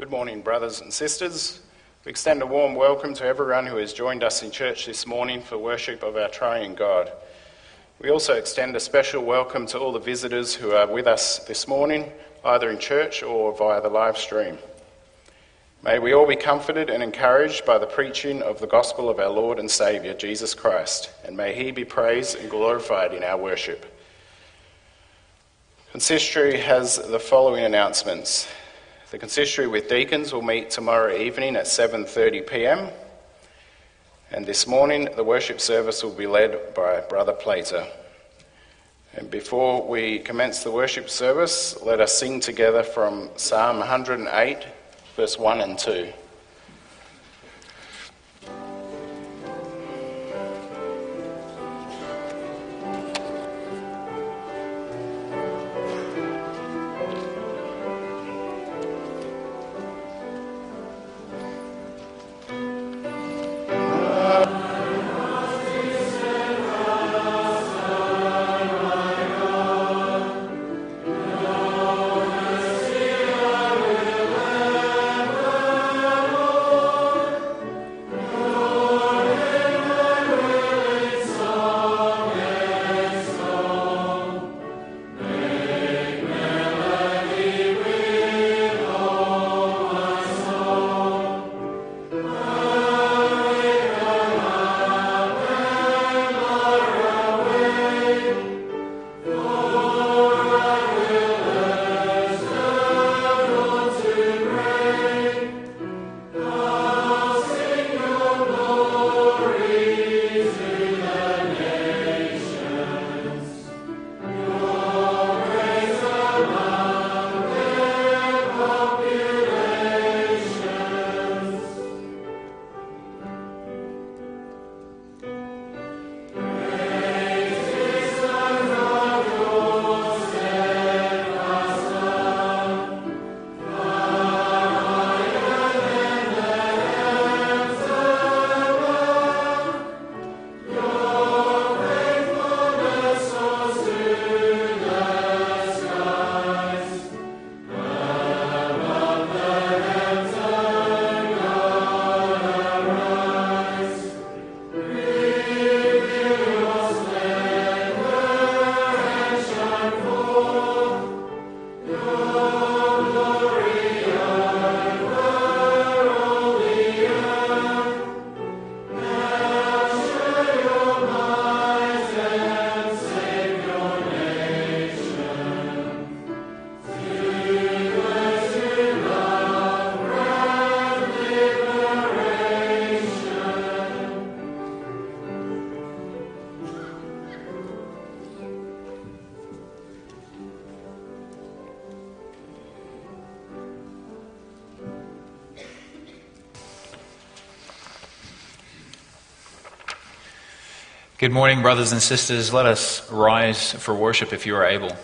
Good morning, brothers and sisters. We extend a warm welcome to everyone who has joined us in church this morning for worship of our triune God. We also extend a special welcome to all the visitors who are with us this morning, either in church or via the live stream. May we all be comforted and encouraged by the preaching of the gospel of our Lord and Saviour, Jesus Christ, and may he be praised and glorified in our worship. Consistory has the following announcements. The consistory with deacons will meet tomorrow evening at 7:30 p.m. and this morning the worship service will be led by Brother Plater. And before we commence the worship service, let us sing together from Psalm 108, verse 1 and 2. Good morning, brothers and sisters. Let us rise for worship if you are able. At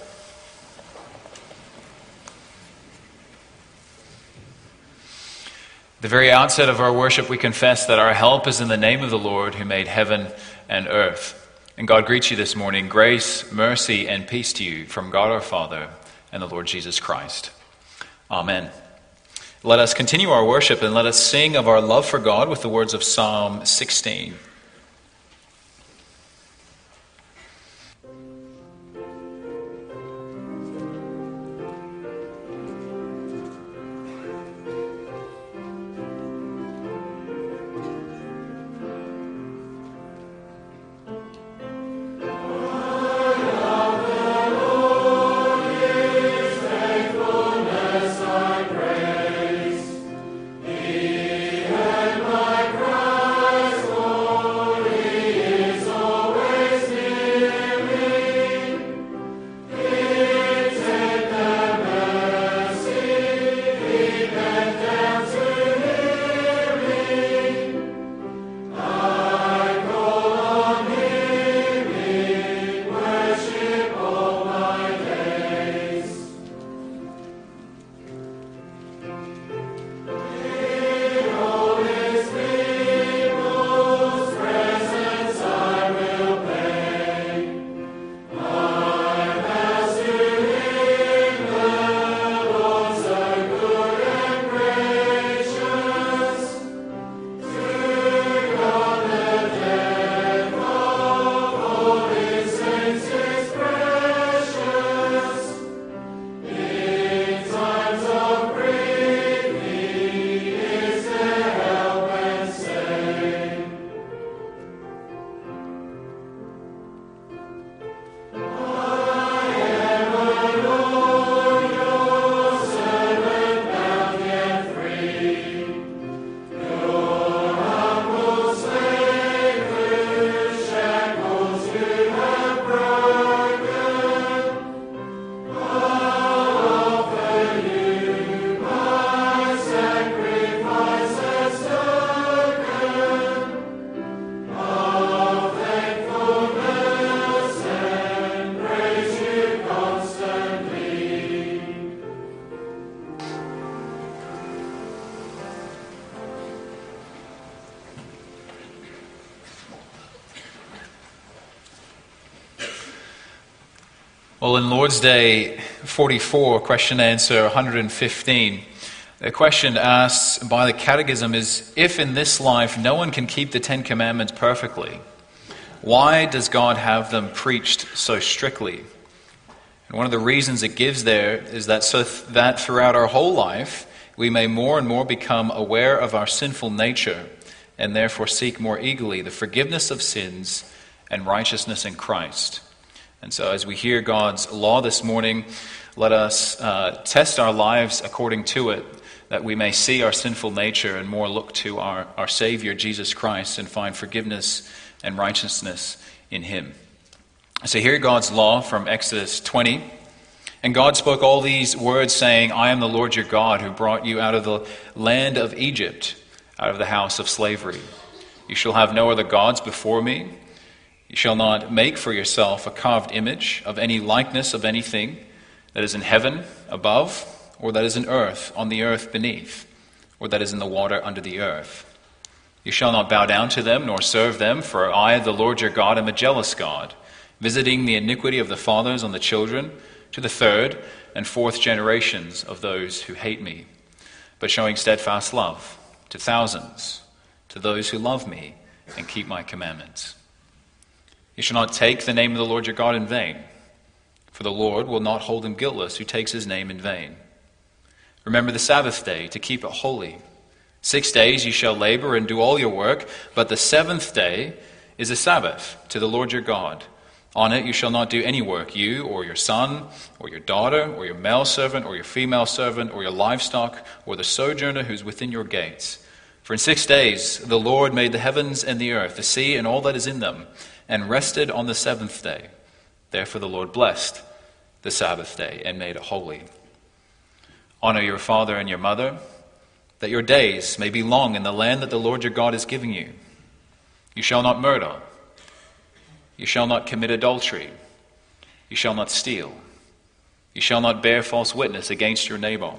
the very outset of our worship, we confess that our help is in the name of the Lord who made heaven and earth. And God greets you this morning. Grace, mercy, and peace to you from God our Father and the Lord Jesus Christ. Amen. Let us continue our worship and let us sing of our love for God with the words of Psalm 16. Well, in Lord's Day 44, question and answer 115, the question asked by the Catechism is, if in this life no one can keep the Ten Commandments perfectly, why does God have them preached so strictly? And one of the reasons it gives there is that so that throughout our whole life, we may more and more become aware of our sinful nature and therefore seek more eagerly the forgiveness of sins and righteousness in Christ. And so as we hear God's law this morning, let us test our lives according to it, that we may see our sinful nature and more look to our Savior, Jesus Christ, and find forgiveness and righteousness in him. So hear God's law from Exodus 20. And God spoke all these words, saying, I am the Lord your God, who brought you out of the land of Egypt, out of the house of slavery. You shall have no other gods before me. You shall not make for yourself a carved image of any likeness of anything that is in heaven above, or that is in earth, on the earth beneath, or that is in the water under the earth. You shall not bow down to them nor serve them, for I, the Lord your God, am a jealous God, visiting the iniquity of the fathers on the children to the third and fourth generations of those who hate me, but showing steadfast love to thousands, to those who love me and keep my commandments. You shall not take the name of the Lord your God in vain, for the Lord will not hold him guiltless who takes his name in vain. Remember the Sabbath day to keep it holy. 6 days you shall labor and do all your work, but the seventh day is a Sabbath to the Lord your God. On it you shall not do any work, you or your son or your daughter or your male servant or your female servant or your livestock or the sojourner who is within your gates. For in 6 days the Lord made the heavens and the earth, the sea and all that is in them, and rested on the seventh day. Therefore the Lord blessed the Sabbath day and made it holy. Honor your father and your mother, that your days may be long in the land that the Lord your God is giving you. You shall not murder. You shall not commit adultery. You shall not steal. You shall not bear false witness against your neighbor.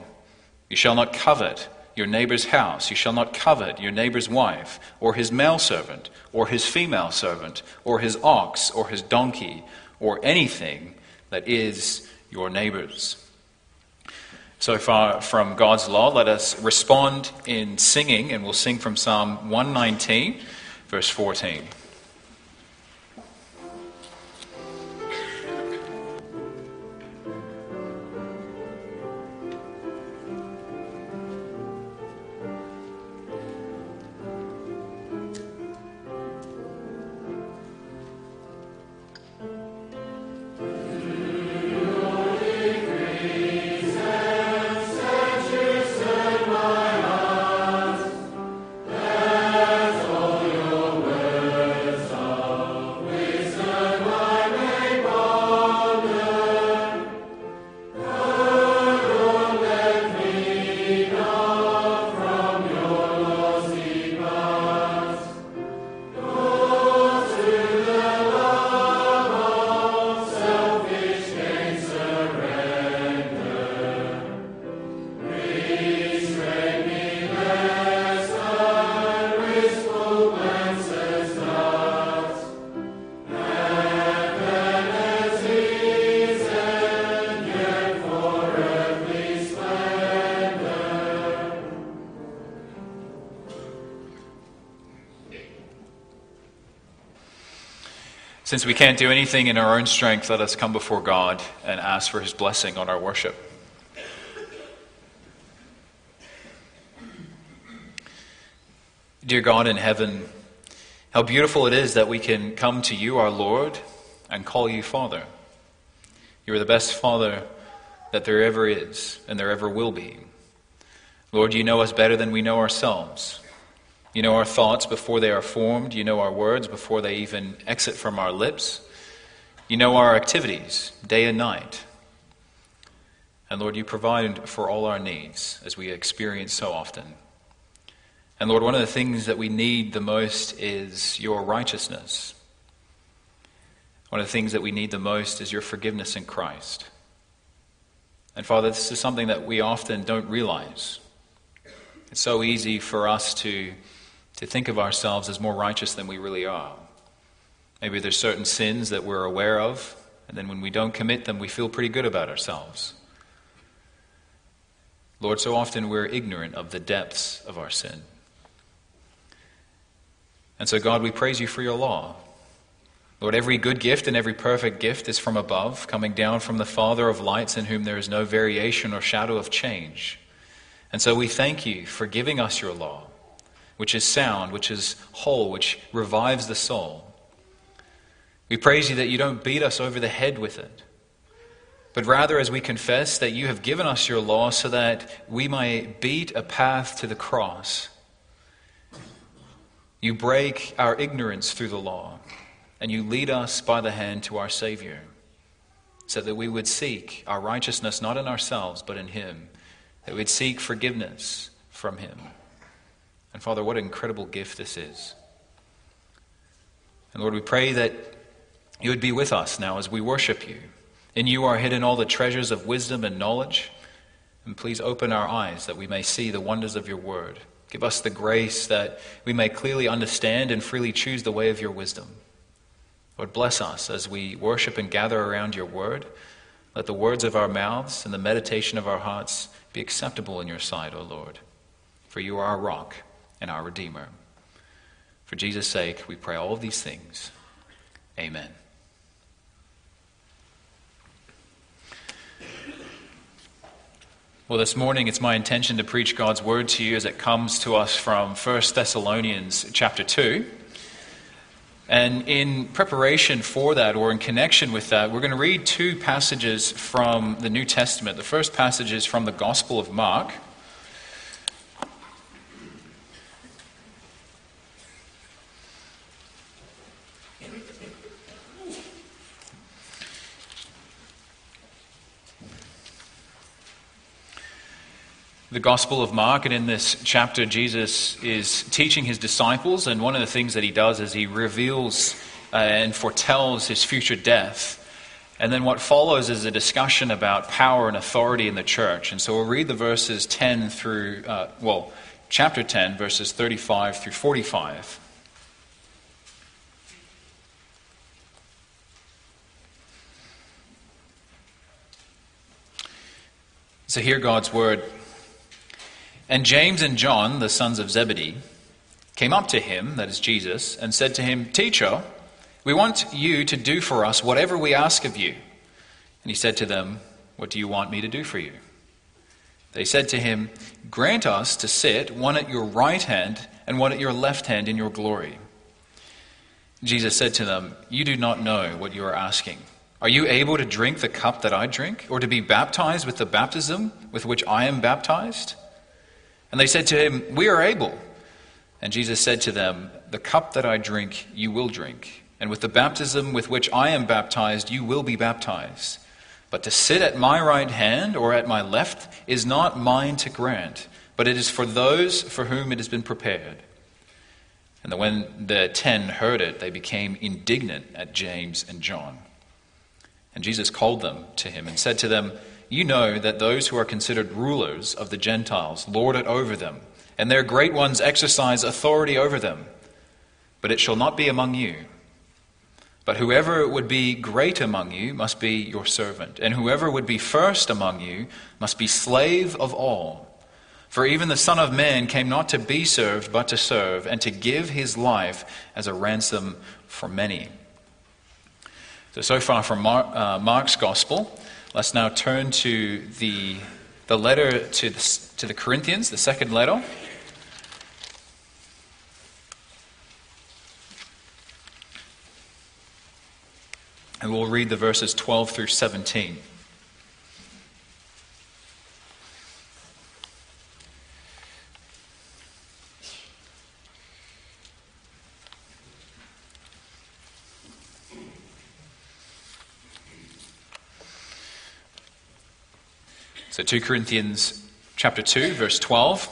You shall not covet your neighbor's house. You shall not covet your neighbor's wife, or his male servant, or his female servant, or his ox, or his donkey, or anything that is your neighbor's. So far from God's law, let us respond in singing, and we'll sing from Psalm 119, verse 14. Since we can't do anything in our own strength, let us come before God and ask for his blessing on our worship. Dear God in heaven, how beautiful it is that we can come to you, our Lord, and call you Father. You are the best Father that there ever is and there ever will be. Lord, you know us better than we know ourselves. You know our thoughts before they are formed. You know our words before they even exit from our lips. You know our activities, day and night. And Lord, you provide for all our needs, as we experience so often. And Lord, one of the things that we need the most is your righteousness. One of the things that we need the most is your forgiveness in Christ. And Father, this is something that we often don't realize. It's so easy for us to think of ourselves as more righteous than we really are. Maybe there's certain sins that we're aware of And then when we don't commit them, we feel pretty good about ourselves. Lord, so often we're ignorant of the depths of our sin. And so, God, we praise you for your law. Lord, every good gift and every perfect gift is from above, coming down from the Father of lights, in whom there is no variation or shadow of change. And so we thank you for giving us your law, which is sound, which is whole, which revives the soul. We praise you that you don't beat us over the head with it, but rather, as we confess, that you have given us your law so that we might beat a path to the cross. You break our ignorance through the law, and you lead us by the hand to our Savior, so that we would seek our righteousness not in ourselves but in him, that we'd seek forgiveness from him. And Father, what an incredible gift this is. And Lord, we pray that you would be with us now as we worship you. In you are hidden all the treasures of wisdom and knowledge, and please open our eyes that we may see the wonders of your word. Give us the grace that we may clearly understand and freely choose the way of your wisdom. Lord, bless us as we worship and gather around your word. Let the words of our mouths and the meditation of our hearts be acceptable in your sight, O Lord. For you are our rock and our Redeemer. For Jesus' sake, we pray all these things. Amen. Well, this morning it's my intention to preach God's word to you as it comes to us from 1 Thessalonians chapter 2. And in preparation for that, or in connection with that, we're going to read two passages from the New Testament. The first passage is from the Gospel of Mark. The Gospel of Mark, and in this chapter Jesus is teaching his disciples, and one of the things that he does is he reveals and foretells his future death. And then what follows is a discussion about power and authority in the church. And so we'll read the verses chapter 10, verses 35 through 45. So hear God's word. And James and John, the sons of Zebedee, came up to him, that is Jesus, and said to him, "Teacher, we want you to do for us whatever we ask of you." And he said to them, "What do you want me to do for you?" They said to him, "Grant us to sit, one at your right hand and one at your left hand in your glory." Jesus said to them, "You do not know what you are asking. Are you able to drink the cup that I drink, or to be baptized with the baptism with which I am baptized?" And they said to him, "We are able." And Jesus said to them, "The cup that I drink, you will drink. And with the baptism with which I am baptized, you will be baptized. But to sit at my right hand or at my left is not mine to grant, but it is for those for whom it has been prepared." And when the 10 heard it, they became indignant at James and John. And Jesus called them to him and said to them, "You know that those who are considered rulers of the Gentiles lord it over them, and their great ones exercise authority over them. But it shall not be among you. But whoever would be great among you must be your servant, and whoever would be first among you must be slave of all. For even the Son of Man came not to be served, but to serve, and to give his life as a ransom for many." So far from Mark's Gospel. Let's now turn to the letter to the Corinthians, the second letter. And we'll read the verses 12 through 17. So 2 Corinthians chapter 2, verse 12.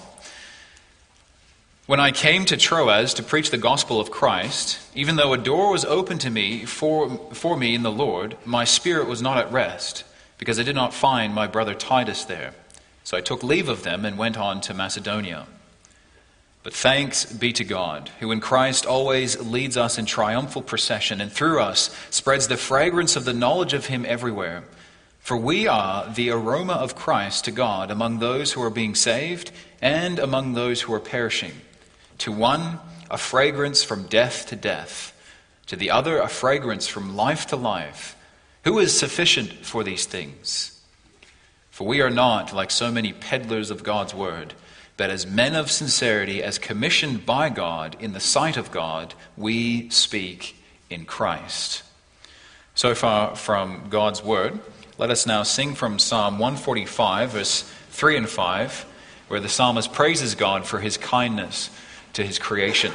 "When I came to Troas to preach the gospel of Christ, even though a door was open to me for me in the Lord, my spirit was not at rest, because I did not find my brother Titus there. So I took leave of them and went on to Macedonia. But thanks be to God, who in Christ always leads us in triumphal procession, and through us spreads the fragrance of the knowledge of him everywhere. For we are the aroma of Christ to God among those who are being saved and among those who are perishing. To one, a fragrance from death to death. To the other, a fragrance from life to life. Who is sufficient for these things? For we are not like so many peddlers of God's word, but as men of sincerity, as commissioned by God, in the sight of God, we speak in Christ. So far from God's word, let us now sing from Psalm 145, verse 3 and 5, where the psalmist praises God for his kindness to his creation.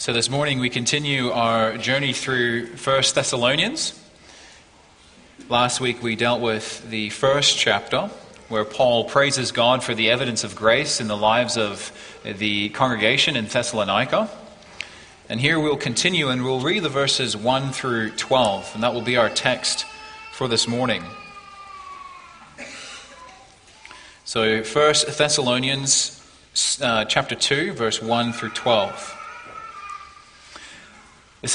So this morning we continue our journey through 1 Thessalonians. Last week we dealt with the first chapter where Paul praises God for the evidence of grace in the lives of the congregation in Thessalonica. And here we'll continue and we'll read the verses 1 through 12, and that will be our text for this morning. So 1 Thessalonians chapter 2, verse 1 through 12. This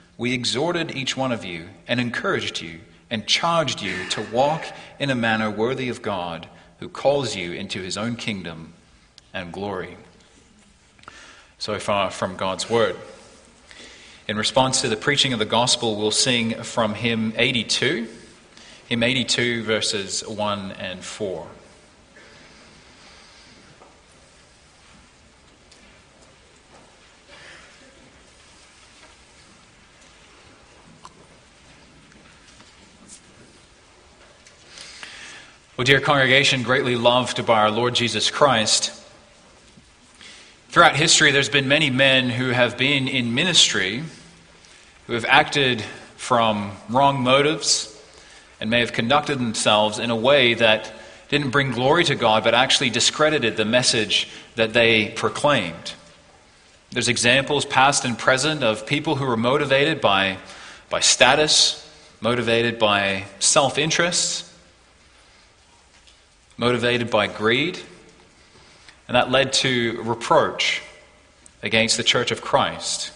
we exhorted each one of you and encouraged you and charged you to walk in a manner worthy of God, who calls you into his own kingdom and glory. So far from God's word. In response to the preaching of the gospel, we'll sing from hymn 82. Hymn 82, verses 1 and 4. Well, dear congregation, greatly loved by our Lord Jesus Christ, throughout history there's been many men who have been in ministry, who have acted from wrong motives, and may have conducted themselves in a way that didn't bring glory to God, but actually discredited the message that they proclaimed. There's examples, past and present, of people who were motivated by status, motivated by self-interest, motivated by greed, and that led to reproach against the Church of Christ.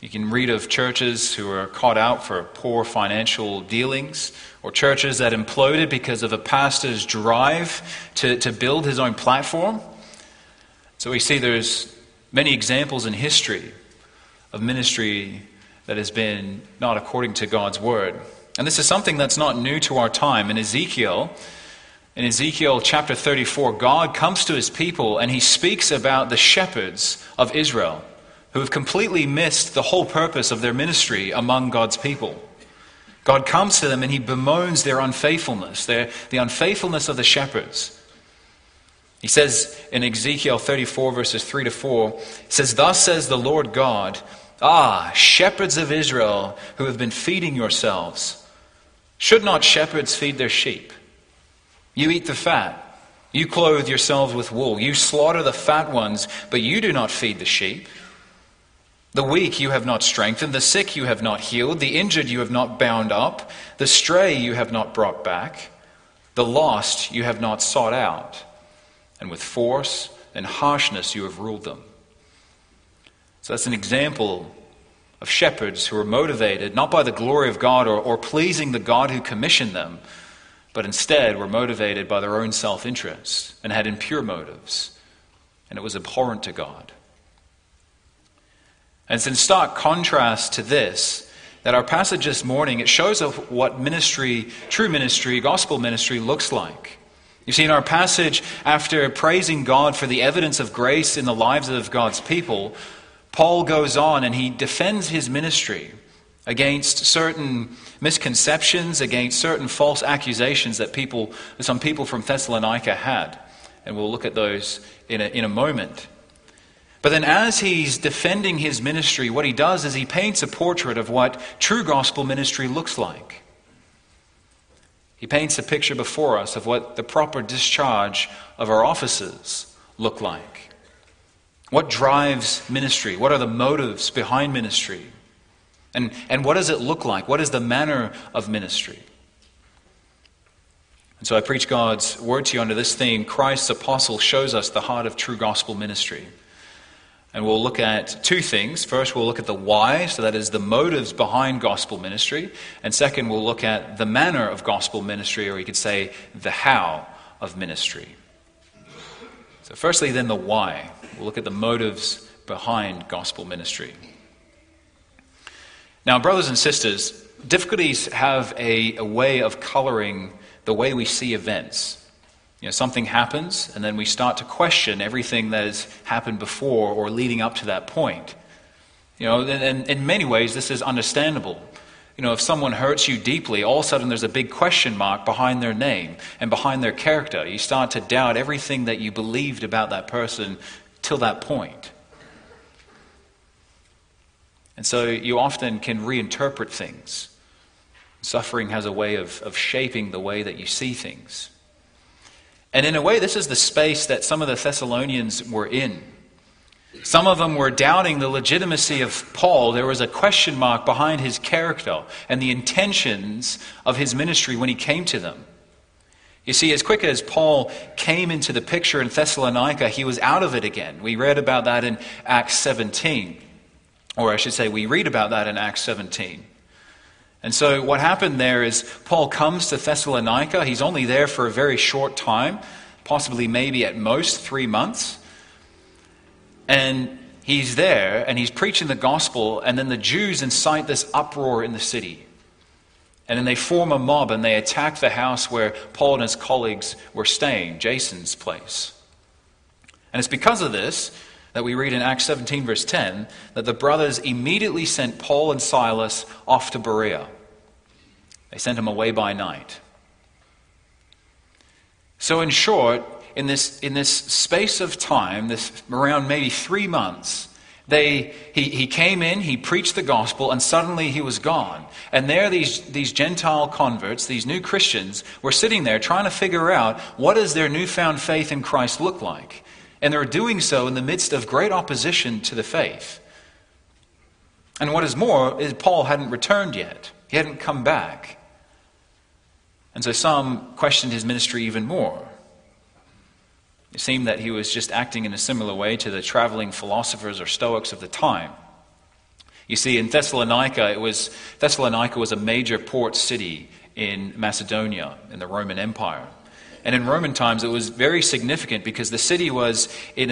You can read of churches who are caught out for poor financial dealings, or churches that imploded because of a pastor's drive to build his own platform. So we see there's many examples in history of ministry that has been not according to God's word. And this is something that's not new to our time. In Ezekiel chapter 34, God comes to his people and he speaks about the shepherds of Israel, who have completely missed the whole purpose of their ministry among God's people. God comes to them and he bemoans their unfaithfulness, the unfaithfulness of the shepherds. He says in Ezekiel 34, verses 3 to 4, he says, "Thus says the Lord God, Ah, shepherds of Israel who have been feeding yourselves, should not shepherds feed their sheep? You eat the fat, you clothe yourselves with wool, you slaughter the fat ones, but you do not feed the sheep. The weak you have not strengthened, the sick you have not healed, the injured you have not bound up, the stray you have not brought back, the lost you have not sought out, and with force and harshness you have ruled them." So that's an example of shepherds who are motivated not by the glory of God or pleasing the God who commissioned them, but instead were motivated by their own self-interest and had impure motives, and it was abhorrent to God. And it's in stark contrast to this that our passage this morning, it shows us what ministry, true ministry, gospel ministry looks like. You see, in our passage, after praising God for the evidence of grace in the lives of God's people, Paul goes on and he defends his ministry against certain misconceptions, against certain false accusations that some people from Thessalonica had. And we'll look at those in a moment. But then as he's defending his ministry, what he does is he paints a portrait of what true gospel ministry looks like. He paints a picture before us of what the proper discharge of our offices look like. What drives ministry? What are the motives behind ministry? And what does it look like? What is the manner of ministry? And so I preach God's word to you under this theme, Christ's apostle shows us the heart of true gospel ministry. And we'll look at two things. First, we'll look at the why, so that is the motives behind gospel ministry. And second, we'll look at the manner of gospel ministry, or you could say the how of ministry. So firstly, then the why. We'll look at the motives behind gospel ministry. Now, brothers and sisters, difficulties have a way of coloring the way we see events. You know, something happens, and then we start to question everything that has happened before or leading up to that point. You know, and in many ways, this is understandable. You know, if someone hurts you deeply, all of a sudden there's a big question mark behind their name and behind their character. You start to doubt everything that you believed about that person till that point. And so you often can reinterpret things. Suffering has a way of shaping the way that you see things. And in a way, this is the space that some of the Thessalonians were in. Some of them were doubting the legitimacy of Paul. There was a question mark behind his character and the intentions of his ministry when he came to them. You see, as quick as Paul came into the picture in Thessalonica, he was out of it again. We read about that in Acts 17. Or I should say, we read about that in Acts 17. And so what happened there is Paul comes to Thessalonica. He's only there for a very short time, possibly maybe at most 3 months. And he's there, and he's preaching the gospel, and then the Jews incite this uproar in the city. And then they form a mob and they attack the house where Paul and his colleagues were staying, Jason's place. And it's because of this that we read in Acts 17 verse 10 that the brothers immediately sent Paul and Silas off to Berea. They sent him away by night. So in short, in this space of time, this around maybe 3 months, He came in, he preached the gospel, and suddenly he was gone. And there these Gentile converts, these new Christians, were sitting there trying to figure out what does their newfound faith in Christ look like. And they were doing so in the midst of great opposition to the faith. And what is more, is Paul hadn't returned yet. He hadn't come back. And so some questioned his ministry even more. It seemed that he was just acting in a similar way to the traveling philosophers or Stoics of the time. You see, in Thessalonica, Thessalonica was a major port city in Macedonia, in the Roman Empire. And in Roman times, it was very significant because the city was in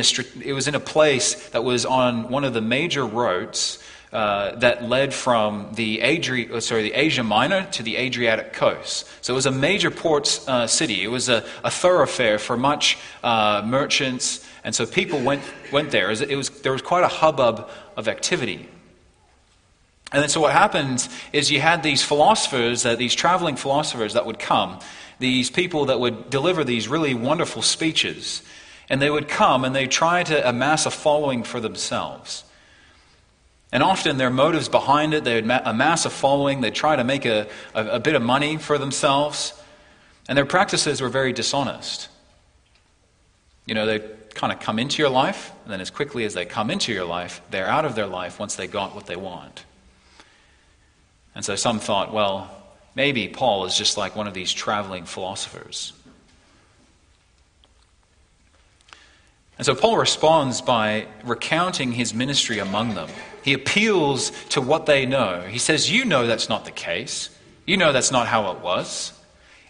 a place that was on one of the major roads that led from the Asia Minor to the Adriatic coast. So it was a major port city. It was a thoroughfare for much merchants, and so people went there. There was quite a hubbub of activity. And then so what happened is you had these philosophers, these traveling philosophers that would come, these people that would deliver these really wonderful speeches, and they would come and they try to amass a following for themselves. And often their motives behind it, they amass a following, they try to make a bit of money for themselves, and their practices were very dishonest. You know, they kind of come into your life, and then as quickly as they come into your life, they're out of their life once they got what they want. And so some thought, well, maybe Paul is just like one of these traveling philosophers. And so Paul responds by recounting his ministry among them. He appeals to what they know. He says, you know that's not the case. You know that's not how it was.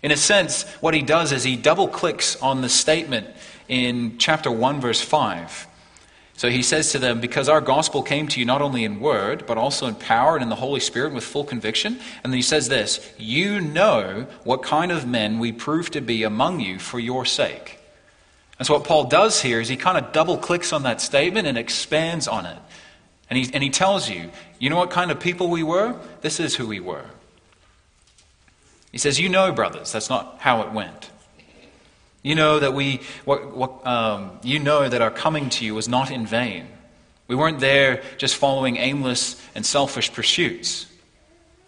In a sense, what he does is he double-clicks on the statement in chapter 1, verse 5. So he says to them, because our gospel came to you not only in word, but also in power and in the Holy Spirit with full conviction. And then he says this, you know what kind of men we proved to be among you for your sake. And so what Paul does here is he kind of double-clicks on that statement and expands on it. And he tells you, you know what kind of people we were? This is who we were. He says, you know, brothers, that's not how it went. You know that you know that our coming to you was not in vain. We weren't there just following aimless and selfish pursuits.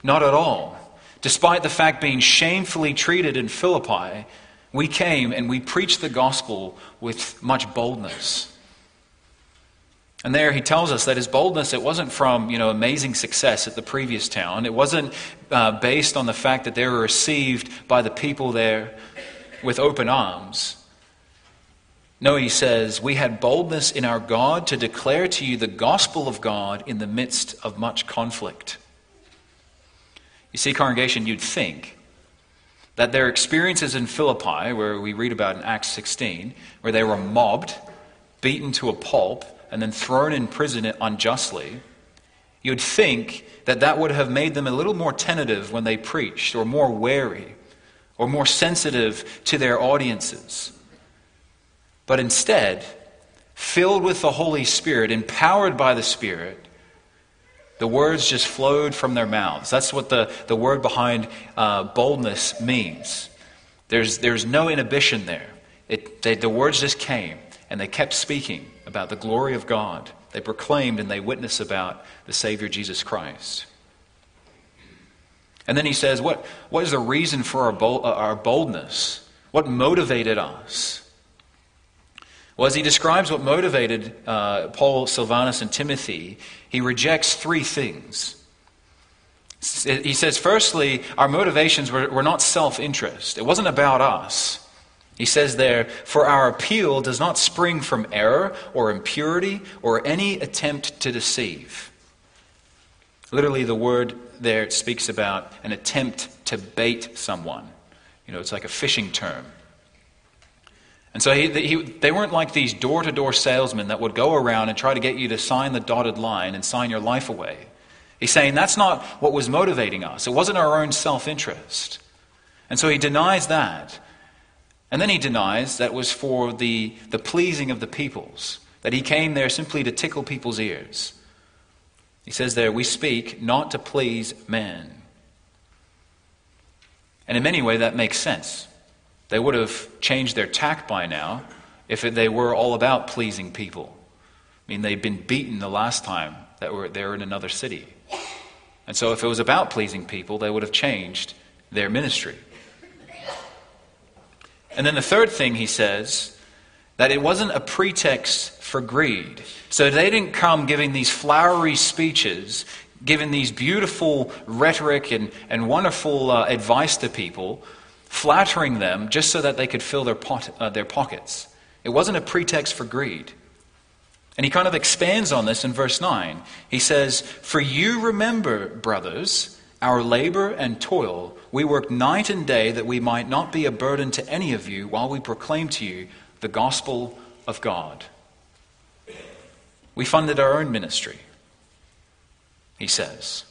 Not at all. Despite the fact being shamefully treated in Philippi, we came and we preached the gospel with much boldness. And there he tells us that his boldness, it wasn't from, amazing success at the previous town. It wasn't based on the fact that they were received by the people there with open arms. No, he says, we had boldness in our God to declare to you the gospel of God in the midst of much conflict. You see, congregation, you'd think that their experiences in Philippi, where we read about in Acts 16, where they were mobbed, beaten to a pulp, and then thrown in prison unjustly, you'd think that that would have made them a little more tentative when they preached, or more wary, or more sensitive to their audiences. But instead, filled with the Holy Spirit, empowered by the Spirit, the words just flowed from their mouths. That's what the word behind boldness means. There's no inhibition there. The words just came, and they kept speaking about the glory of God. They proclaimed and they witnessed about the Savior Jesus Christ. And then he says, what is the reason for our boldness? What motivated us? Well, as he describes what motivated Paul, Silvanus, and Timothy, he rejects three things. He says, firstly, our motivations were not self-interest. It wasn't about us. He says there, "For our appeal does not spring from error or impurity or any attempt to deceive." Literally, the word there speaks about an attempt to bait someone. You know, it's like a fishing term. And so they weren't like these door-to-door salesmen that would go around and try to get you to sign the dotted line and sign your life away. He's saying that's not what was motivating us. It wasn't our own self-interest. And so he denies that. And then he denies that was for the pleasing of the peoples, that he came there simply to tickle people's ears. He says there, "We speak not to please man." And in many ways that makes sense. They would have changed their tack by now if they were all about pleasing people. I mean, they'd been beaten the last time that they were in another city. And so if it was about pleasing people, they would have changed their ministry. And then the third thing he says, that it wasn't a pretext for greed. So they didn't come giving these flowery speeches, giving these beautiful rhetoric and wonderful advice to people, flattering them just so that they could fill their pockets. It wasn't a pretext for greed. And he kind of expands on this in verse 9. He says, "For you remember, brothers, our labor and toil. We worked night and day that we might not be a burden to any of you while we proclaim to you the gospel of God." We funded our own ministry, he says.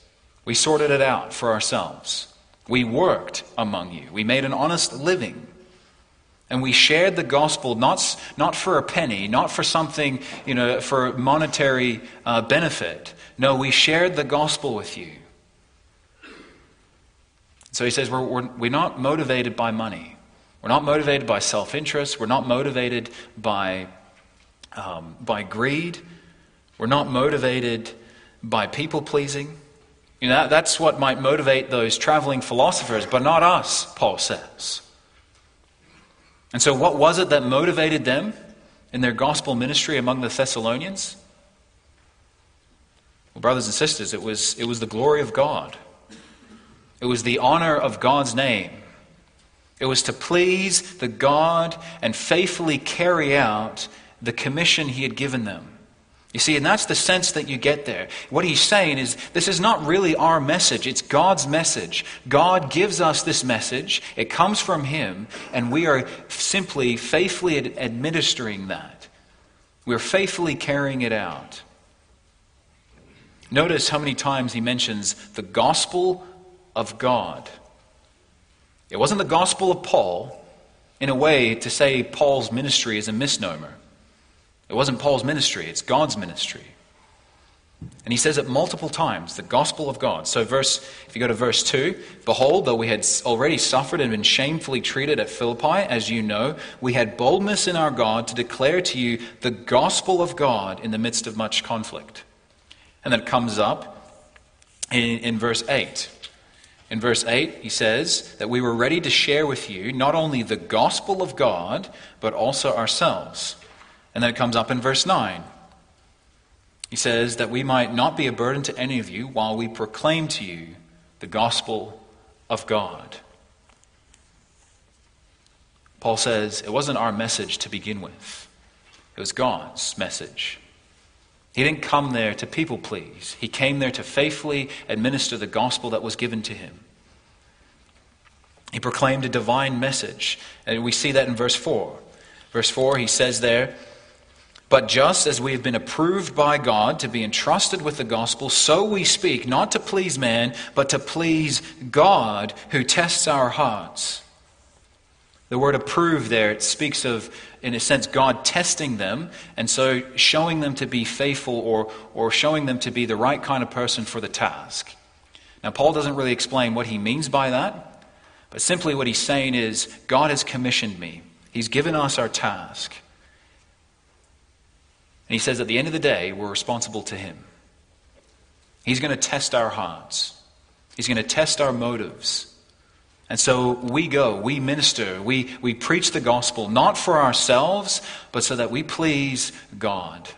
We sorted it out for ourselves. We worked among you. We made an honest living. And we shared the gospel not for a penny, not for something, you know, for monetary benefit. No, we shared the gospel with you. So he says we're not motivated by money. We're not motivated by self-interest. We're not motivated by greed. We're not motivated by people-pleasing. You know, that's what might motivate those traveling philosophers, but not us, Paul says. And so what was it that motivated them in their gospel ministry among the Thessalonians? Well, brothers and sisters, it was the glory of God. It was the honor of God's name. It was to please the God and faithfully carry out the commission he had given them. You see, and that's the sense that you get there. What he's saying is, this is not really our message. It's God's message. God gives us this message. It comes from him, and we are simply faithfully administering that. We're faithfully carrying it out. Notice how many times he mentions the gospel of God. It wasn't the gospel of Paul. In a way, to say Paul's ministry is a misnomer. It wasn't Paul's ministry, it's God's ministry. And he says it multiple times, the gospel of God. So if you go to verse 2, "Behold, though we had already suffered and been shamefully treated at Philippi, as you know, we had boldness in our God to declare to you the gospel of God in the midst of much conflict." And then it comes up in verse 8. In verse 8, he says that we were ready to share with you not only the gospel of God, but also ourselves. And then it comes up in verse 9. He says that we might not be a burden to any of you while we proclaim to you the gospel of God. Paul says it wasn't our message to begin with. It was God's message. He didn't come there to people please. He came there to faithfully administer the gospel that was given to him. He proclaimed a divine message. And we see that in verse 4. Verse 4, he says there, "But just as we have been approved by God to be entrusted with the gospel, so we speak, not to please man, but to please God who tests our hearts." The word "approve" there, it speaks of, in a sense, God testing them, and so showing them to be faithful or showing them to be the right kind of person for the task. Now, Paul doesn't really explain what he means by that, but simply what he's saying is, God has commissioned me. He's given us our task. And he says at the end of the day, we're responsible to him. He's going to test our hearts. He's going to test our motives. And so we go, we minister, we preach the gospel, not for ourselves, but so that we please God.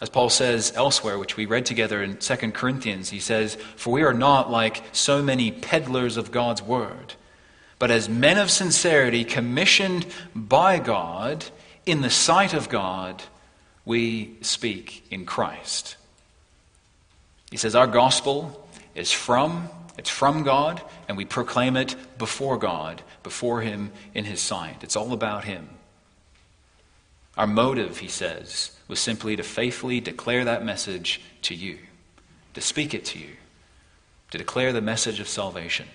As Paul says elsewhere, which we read together in 2 Corinthians, he says, "For we are not like so many peddlers of God's word, but as men of sincerity commissioned by God, in the sight of God, we speak in Christ. He says our gospel is from God, and we proclaim it before God, before him, in his sight. It's all about him. Our motive, he says, was simply to faithfully declare that message to you, to speak it to you, to declare the message of salvation.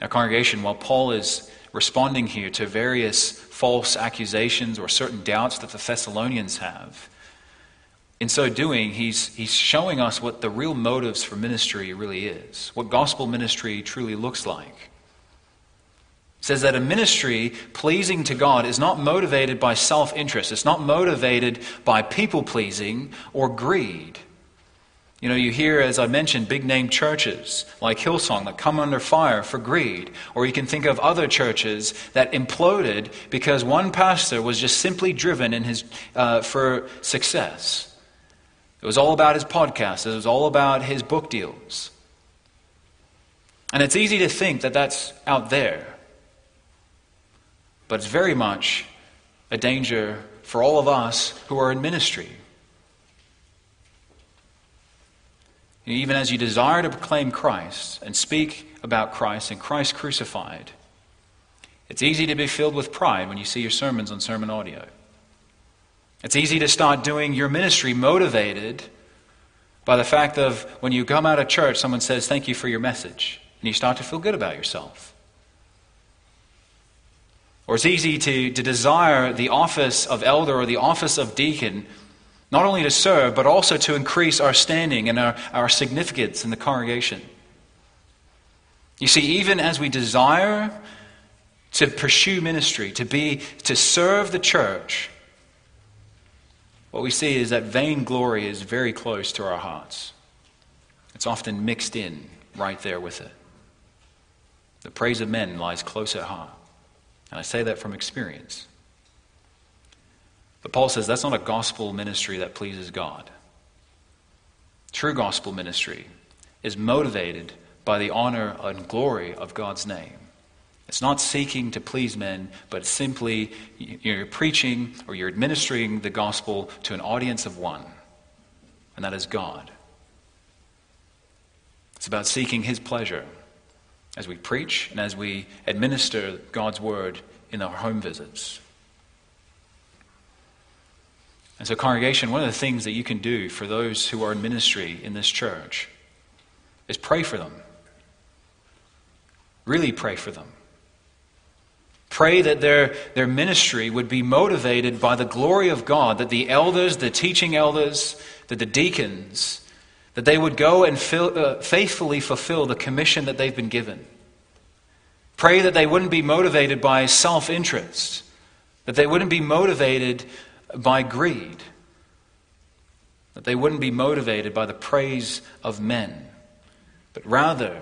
Now, congregation, while Paul is responding here to various false accusations or certain doubts that the Thessalonians have, in so doing, he's showing us what the real motives for ministry really is, what gospel ministry truly looks like. It says that a ministry pleasing to God is not motivated by self-interest. It's not motivated by people-pleasing or greed. You know, you hear, as I mentioned, big-name churches like Hillsong that come under fire for greed. Or you can think of other churches that imploded because one pastor was just simply driven in his for success. It was all about his podcast. It was all about his book deals. And it's easy to think that that's out there. But it's very much a danger for all of us who are in ministry. Even as you desire to proclaim Christ and speak about Christ and Christ crucified, it's easy to be filled with pride when you see your sermons on Sermon Audio. It's easy to start doing your ministry motivated by the fact of when you come out of church, someone says, "Thank you for your message," and you start to feel good about yourself. Or it's easy to desire the office of elder or the office of deacon, not only to serve, but also to increase our standing and our significance in the congregation. You see, even as we desire to pursue ministry, to serve the church, what we see is that vainglory is very close to our hearts. It's often mixed in right there with it. The praise of men lies close at heart. And I say that from experience. But Paul says that's not a gospel ministry that pleases God. True gospel ministry is motivated by the honor and glory of God's name. It's not seeking to please men, but simply you're preaching or you're administering the gospel to an audience of one, and that is God. It's about seeking his pleasure as we preach and as we administer God's word in our home visits. And so, congregation, one of the things that you can do for those who are in ministry in this church is pray for them. Really pray for them. Pray that their ministry would be motivated by the glory of God, that the elders, the teaching elders, that the deacons, that they would go and faithfully fulfill the commission that they've been given. Pray that they wouldn't be motivated by self-interest, that they wouldn't be motivated by greed, that they wouldn't be motivated by the praise of men, but rather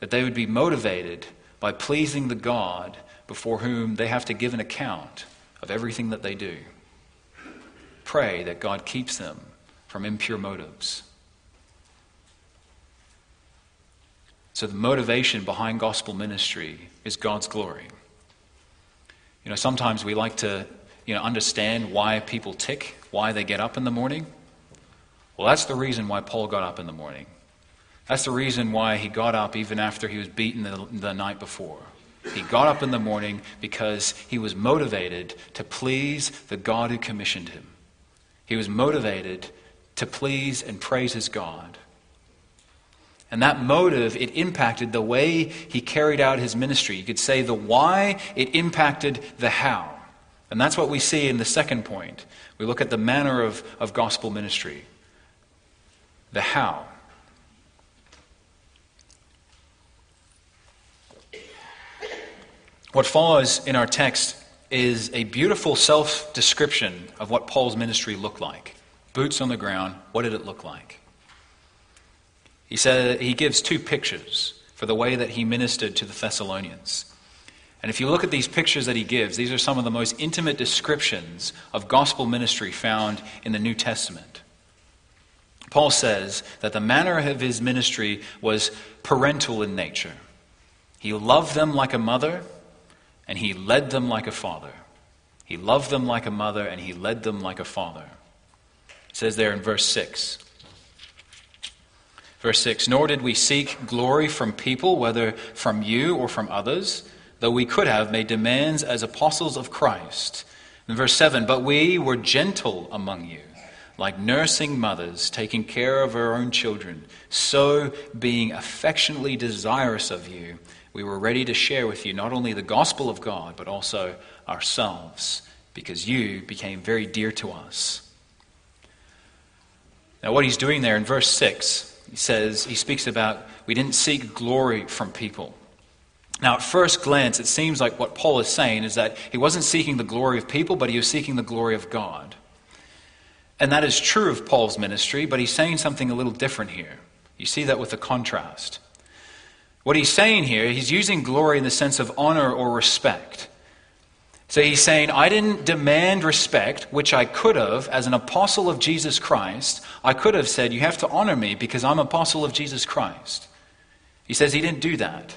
that they would be motivated by pleasing the God before whom they have to give an account of everything that they do. Pray that God keeps them from impure motives. So the motivation behind gospel ministry is God's glory. You know, sometimes we like to understand why people tick, why they get up in the morning. Well, that's the reason why Paul got up in the morning. That's the reason why he got up even after he was beaten the night before. He got up in the morning because he was motivated to please the God who commissioned him. He was motivated to please and praise his God. And that motive, it impacted the way he carried out his ministry. You could say the why, it impacted the how. And that's what we see in the second point. We look at the manner of gospel ministry. The how. What follows in our text is a beautiful self-description of what Paul's ministry looked like. Boots on the ground, what did it look like? He said he gives two pictures for the way that he ministered to the Thessalonians. And if you look at these pictures that he gives, these are some of the most intimate descriptions of gospel ministry found in the New Testament. Paul says that the manner of his ministry was parental in nature. He loved them like a mother, and he led them like a father. He loved them like a mother, and he led them like a father. It says there in verse 6. Verse 6, nor did we seek glory from people, whether from you or from others, though we could have made demands as apostles of Christ. In verse 7, but we were gentle among you, like nursing mothers taking care of her own children. So, being affectionately desirous of you, we were ready to share with you not only the gospel of God, but also ourselves, because you became very dear to us. Now, what he's doing there in verse 6, he says, he speaks about, we didn't seek glory from people. Now, at first glance, it seems like what Paul is saying is that he wasn't seeking the glory of people, but he was seeking the glory of God. And that is true of Paul's ministry, but he's saying something a little different here. You see that with the contrast. What he's saying here, he's using glory in the sense of honor or respect. So he's saying, I didn't demand respect, which I could have, as an apostle of Jesus Christ. I could have said, you have to honor me because I'm apostle of Jesus Christ. He says he didn't do that.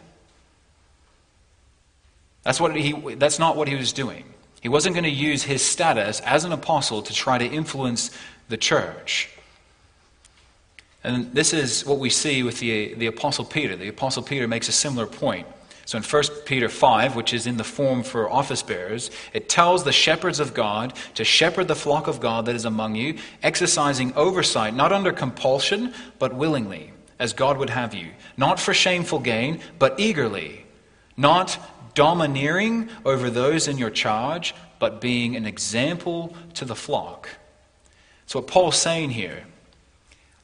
That's not what he was doing. He wasn't going to use his status as an apostle to try to influence the church. And this is what we see with the Apostle Peter. The Apostle Peter makes a similar point. So in 1 Peter 5, which is in the form for office bearers, it tells the shepherds of God to shepherd the flock of God that is among you, exercising oversight, not under compulsion, but willingly, as God would have you, not for shameful gain, but eagerly, not domineering over those in your charge, but being an example to the flock. So what Paul's saying here,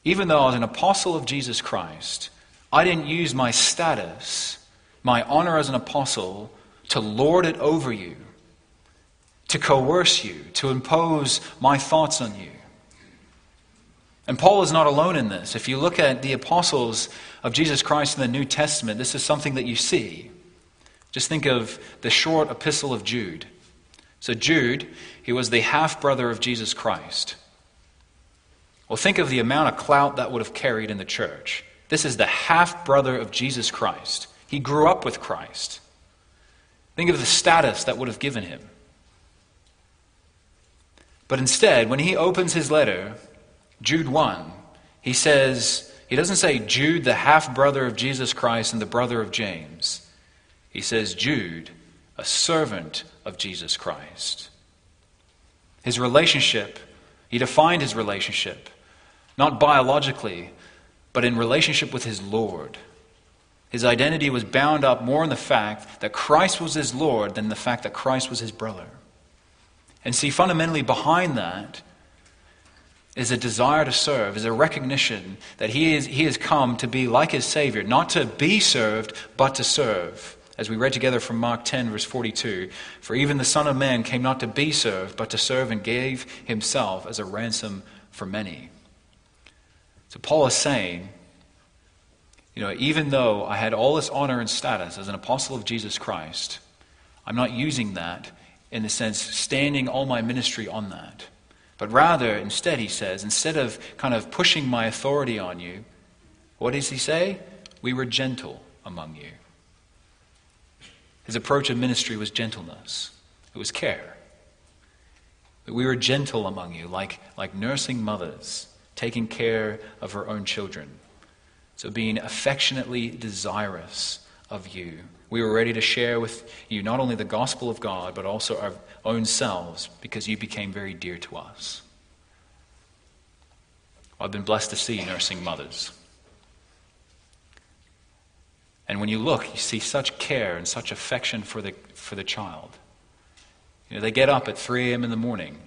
even though I was an apostle of Jesus Christ, I didn't use my status, my honor as an apostle, to lord it over you, to coerce you, to impose my thoughts on you. And Paul is not alone in this. If you look at the apostles of Jesus Christ in the New Testament, this is something that you see. Just think of the short epistle of Jude. So Jude, he was the half-brother of Jesus Christ. Well, think of the amount of clout that would have carried in the church. This is the half-brother of Jesus Christ. He grew up with Christ. Think of the status that would have given him. But instead, when he opens his letter, Jude 1, he says, he doesn't say Jude, the half-brother of Jesus Christ and the brother of James. He says Jude, a servant of Jesus Christ. His relationship, he defined his relationship, not biologically, but in relationship with his Lord. His identity was bound up more in the fact that Christ was his Lord than the fact that Christ was his brother. And see, fundamentally behind that is a desire to serve, is a recognition that he has come to be like his Savior, not to be served, but to serve. As we read together from Mark 10, verse 42, for even the Son of Man came not to be served, but to serve and gave himself as a ransom for many. So Paul is saying, you know, even though I had all this honor and status as an apostle of Jesus Christ, I'm not using that in the sense standing all my ministry on that. But rather, instead, he says, instead of kind of pushing my authority on you, what does he say? We were gentle among you. His approach of ministry was gentleness. It was care. We were gentle among you, like nursing mothers taking care of her own children. So being affectionately desirous of you. We were ready to share with you not only the gospel of God, but also our own selves, because you became very dear to us. Well, I've been blessed to see nursing mothers. And when you look, you see such care and such affection for the child. You know, they get up at 3 a.m. in the morning,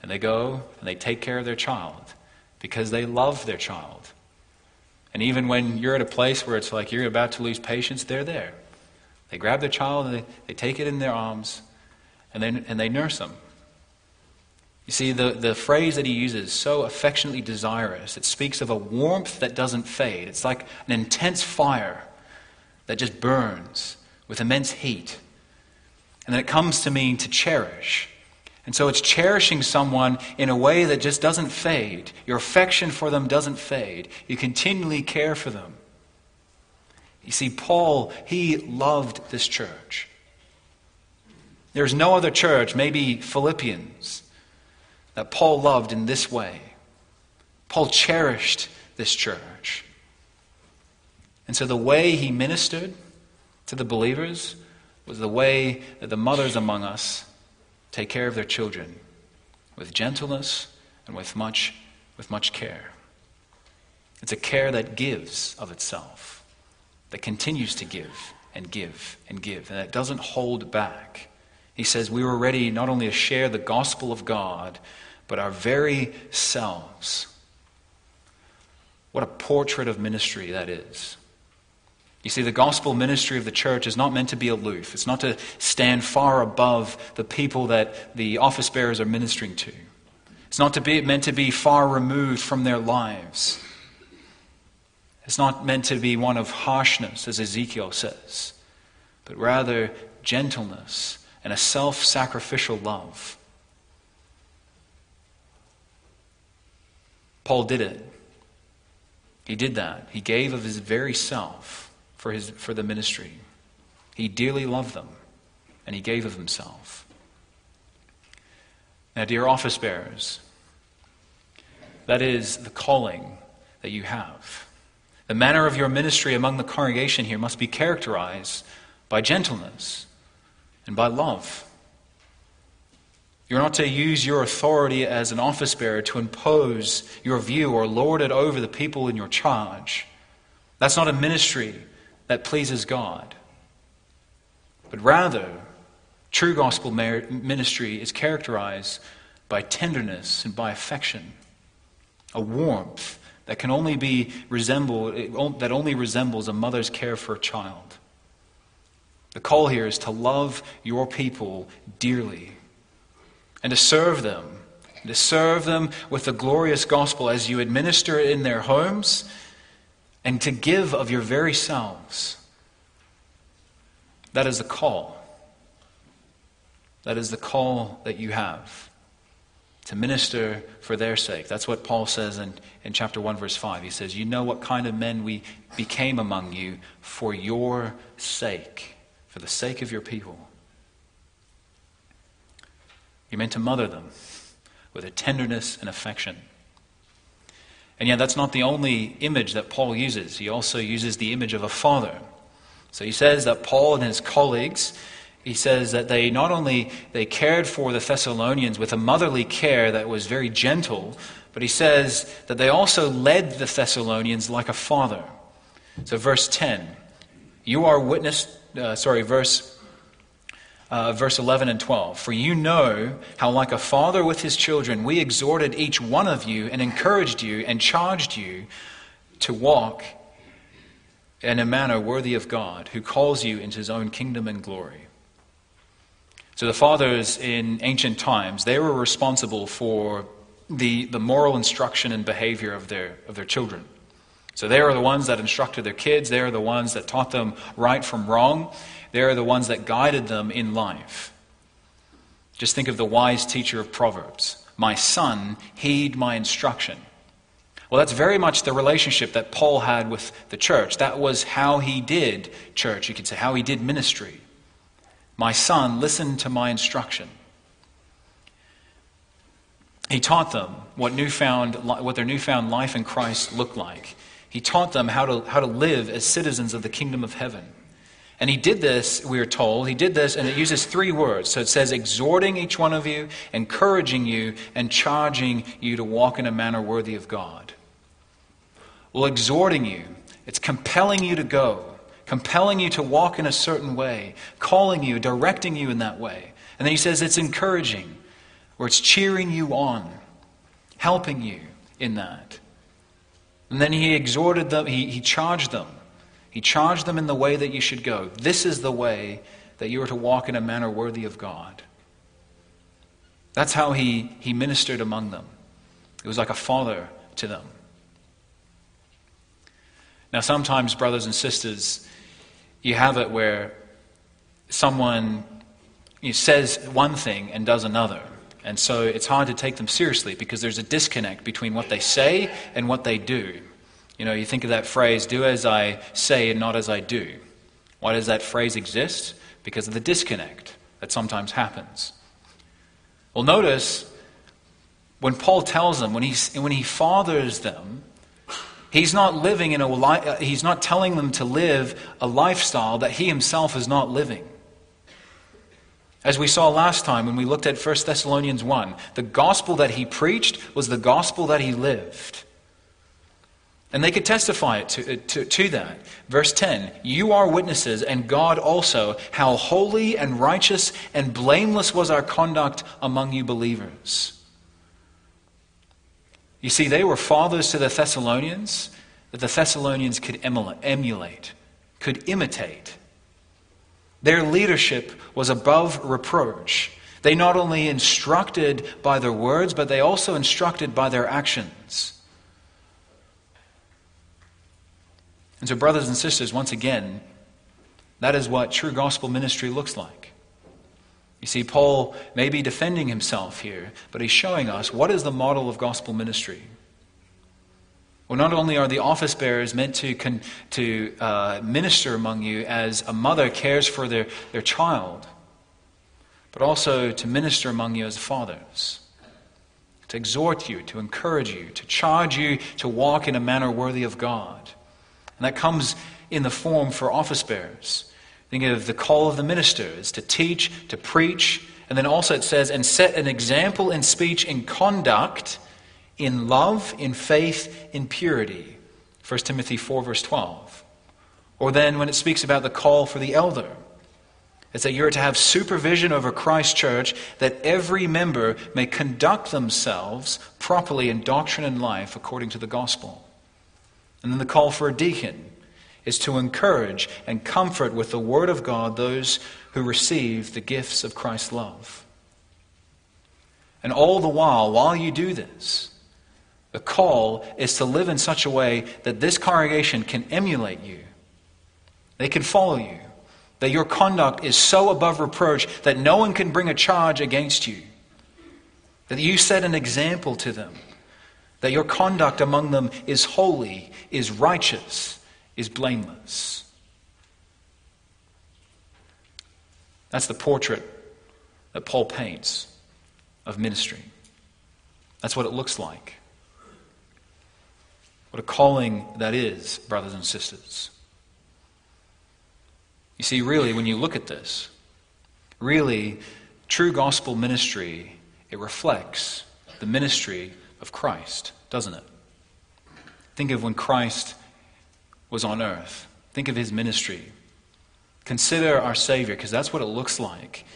and they go and they take care of their child, because they love their child. And even when you're at a place where it's like you're about to lose patience, they're there. They grab their child and they take it in their arms and they nurse them. You see, the phrase that he uses, so affectionately desirous, it speaks of a warmth that doesn't fade. It's like an intense fire that just burns with immense heat. And then it comes to mean to cherish. And so it's cherishing someone in a way that just doesn't fade. Your affection for them doesn't fade. You continually care for them. You see, Paul, he loved this church. There's no other church, maybe Philippians, that Paul loved in this way. Paul cherished this church. And so the way he ministered to the believers was the way that the mothers among us take care of their children, with gentleness and with much care. It's a care that gives of itself, that continues to give and give and give, and that doesn't hold back. He says we were ready not only to share the gospel of God, but our very selves. What a portrait of ministry that is. You see, the gospel ministry of the church is not meant to be aloof. It's not to stand far above the people that the office bearers are ministering to. It's not to be meant to be far removed from their lives. It's not meant to be one of harshness, as Ezekiel says, but rather gentleness and a self-sacrificial love. Paul did it. He did that. He gave of his very self for the ministry. He dearly loved them, and he gave of himself. Now, dear office bearers, that is the calling that you have. The manner of your ministry among the congregation here must be characterized by gentleness and by love. You're not to use your authority as an office bearer to impose your view or lord it over the people in your charge. That's not a ministry that pleases God. But rather, true gospel ministry is characterized by tenderness and by affection, a warmth that can only be resembled, that only resembles a mother's care for a child. The call here is to love your people dearly and to serve them with the glorious gospel as you administer it in their homes, and to give of your very selves. That is the call. That is the call that you have, to minister for their sake. That's what Paul says in chapter 1, verse 5. He says, you know what kind of men we became among you for your sake, for the sake of your people. You're meant to mother them with a tenderness and affection. And yet that's not the only image that Paul uses. He also uses the image of a father. So he says that Paul and his colleagues, he says that they not only they cared for the Thessalonians with a motherly care that was very gentle, but he says that they also led the Thessalonians like a father. So verse 10, you are verse 11 and 12. For you know how like a father with his children we exhorted each one of you and encouraged you and charged you to walk in a manner worthy of God, who calls you into his own kingdom and glory. So the fathers in ancient times, they were responsible for the moral instruction and behavior of their children. So they are the ones that instructed their kids. They are the ones that taught them right from wrong. They are the ones that guided them in life. Just think of the wise teacher of Proverbs. My son, heed my instruction. Well, that's very much the relationship that Paul had with the church. That was how he did church. You could say how he did ministry. My son, listen to my instruction. He taught them what their newfound life in Christ looked like. He taught them how to live as citizens of the kingdom of heaven. And he did this, we are told, he did this, and it uses three words. So it says, exhorting each one of you, encouraging you, and charging you to walk in a manner worthy of God. Well, exhorting you, it's compelling you to go, compelling you to walk in a certain way, calling you, directing you in that way. And then he says it's encouraging, or it's cheering you on, helping you in that. And then he exhorted them, he charged them. He charged them in the way that you should go. This is the way that you are to walk in a manner worthy of God. That's how he ministered among them. It was like a father to them. Now sometimes, brothers and sisters, you have it where someone says one thing and does another. And so it's hard to take them seriously because there's a disconnect between what they say and what they do. You know, you think of that phrase, do as I say and not as I do. Why does that phrase exist? Because of the disconnect that sometimes happens. Well, notice when Paul tells them, when he fathers them, he's not telling them to live a lifestyle that he himself is not living. As we saw last time when we looked at 1 Thessalonians 1, the gospel that he preached was the gospel that he lived. And they could testify to that. Verse 10, you are witnesses, and God also, how holy and righteous and blameless was our conduct among you believers. You see, they were fathers to the Thessalonians that the Thessalonians could emulate, could imitate. Their leadership was above reproach. They not only instructed by their words, but they also instructed by their actions. And so, brothers and sisters, once again, that is what true gospel ministry looks like. You see, Paul may be defending himself here, but he's showing us what is the model of gospel ministry. Well, not only are the office bearers meant to minister among you as a mother cares for their child, but also to minister among you as fathers, to exhort you, to encourage you, to charge you to walk in a manner worthy of God. And that comes in the form for office bearers. Think of the call of the ministers to teach, to preach, and then also it says, and set an example in speech, in conduct, in love, in faith, in purity. 1 Timothy 4, verse 12. Or then when it speaks about the call for the elder, it's that you're to have supervision over Christ's church, that every member may conduct themselves properly in doctrine and life according to the gospel. And then the call for a deacon is to encourage and comfort with the word of God those who receive the gifts of Christ's love. And all the while you do this, the call is to live in such a way that this congregation can emulate you. They can follow you. That your conduct is so above reproach that no one can bring a charge against you. That you set an example to them. That your conduct among them is holy, is righteous, is blameless. That's the portrait that Paul paints of ministry. That's what it looks like. What a calling that is, brothers and sisters. You see, really, when you look at this, really, true gospel ministry, it reflects the ministry of Christ, doesn't it? Think of when Christ was on earth. Think of his ministry. Consider our Savior, because that's what it looks like.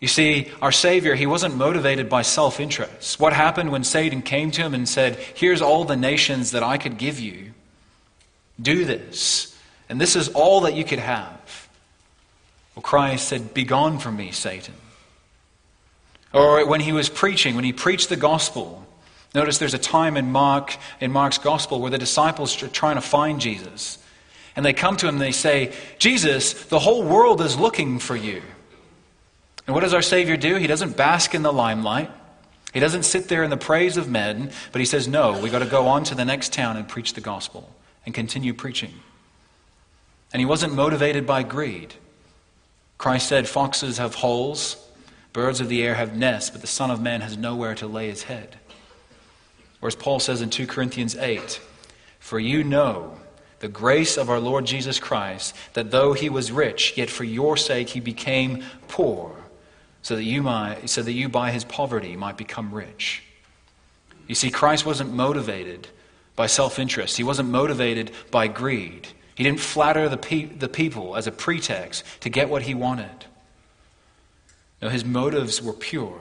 You see, our Savior, he wasn't motivated by self-interest. What happened when Satan came to him and said, here's all the nations that I could give you. Do this. And this is all that you could have. Well, Christ said, begone from me, Satan. Or when he was preaching, when he preached the gospel, notice there's a time in Mark's gospel where the disciples are trying to find Jesus. And they come to him and they say, Jesus, the whole world is looking for you. And what does our Savior do? He doesn't bask in the limelight. He doesn't sit there in the praise of men. But he says, no, we've got to go on to the next town and preach the gospel and continue preaching. And he wasn't motivated by greed. Christ said, foxes have holes, birds of the air have nests, but the Son of Man has nowhere to lay his head. Or as Paul says in 2 Corinthians 8, for you know the grace of our Lord Jesus Christ, that though he was rich, yet for your sake he became poor, so that you by his poverty might become rich. You see, Christ wasn't motivated by self-interest. He wasn't motivated by greed. He didn't flatter the people as a pretext to get what he wanted. No, his motives were pure.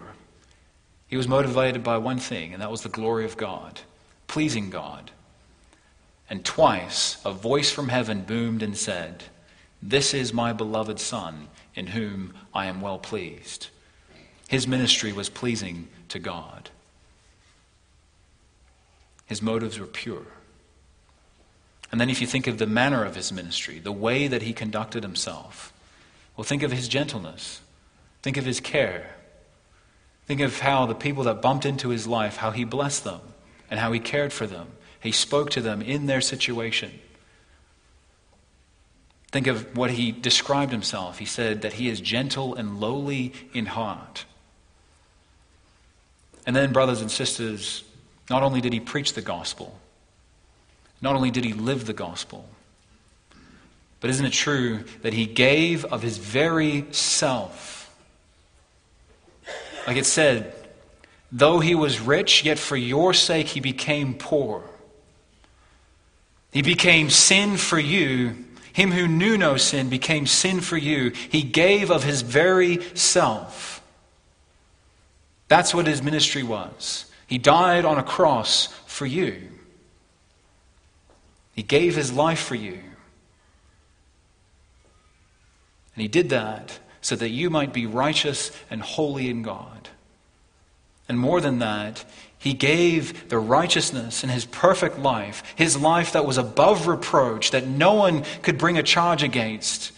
He was motivated by one thing, and that was the glory of God, pleasing God. And twice a voice from heaven boomed and said, this is my beloved Son, in whom I am well pleased. His ministry was pleasing to God. His motives were pure. And then if you think of the manner of his ministry, the way that he conducted himself, well, think of his gentleness. Think of his care. Think of how the people that bumped into his life, how he blessed them and how he cared for them, He spoke to them in their situation. Think of what he described himself. He said that he is gentle and lowly in heart. And then, brothers and sisters, not only did he preach the gospel, not only did he live the gospel, but isn't it true that he gave of his very self? Like it said, though he was rich, yet for your sake he became poor. He became sin for you. Him who knew no sin became sin for you. He gave of his very self. That's what his ministry was. He died on a cross for you. He gave his life for you. And he did that so that you might be righteous and holy in God. And more than that, he gave the righteousness in his perfect life that was above reproach, that no one could bring a charge against.